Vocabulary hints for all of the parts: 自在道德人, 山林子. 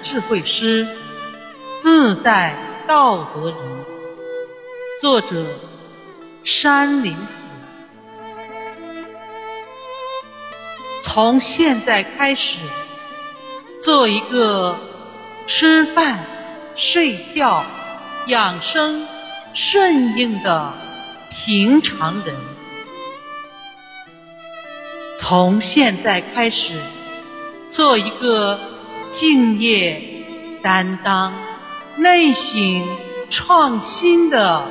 然智慧师，自在道德林。作者山林子。从现在开始，做一个吃饭、睡觉、养生、顺应的平常人。从现在开始，做一个敬业、担当、内省、创新的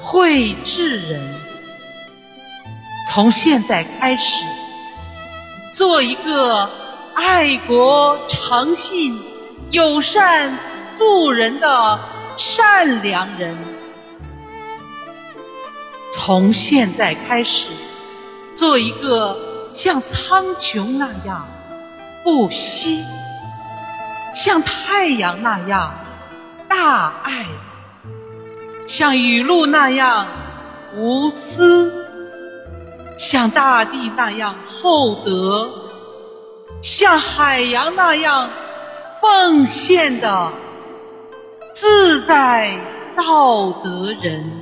慧智人。从现在开始，做一个爱国、诚信、友善、助人的善良人。从现在开始，做一个像苍穹那样不息，像太阳那样大爱，像雨露那样无私，像大地那样厚德，像海洋那样奉献的自在道德人。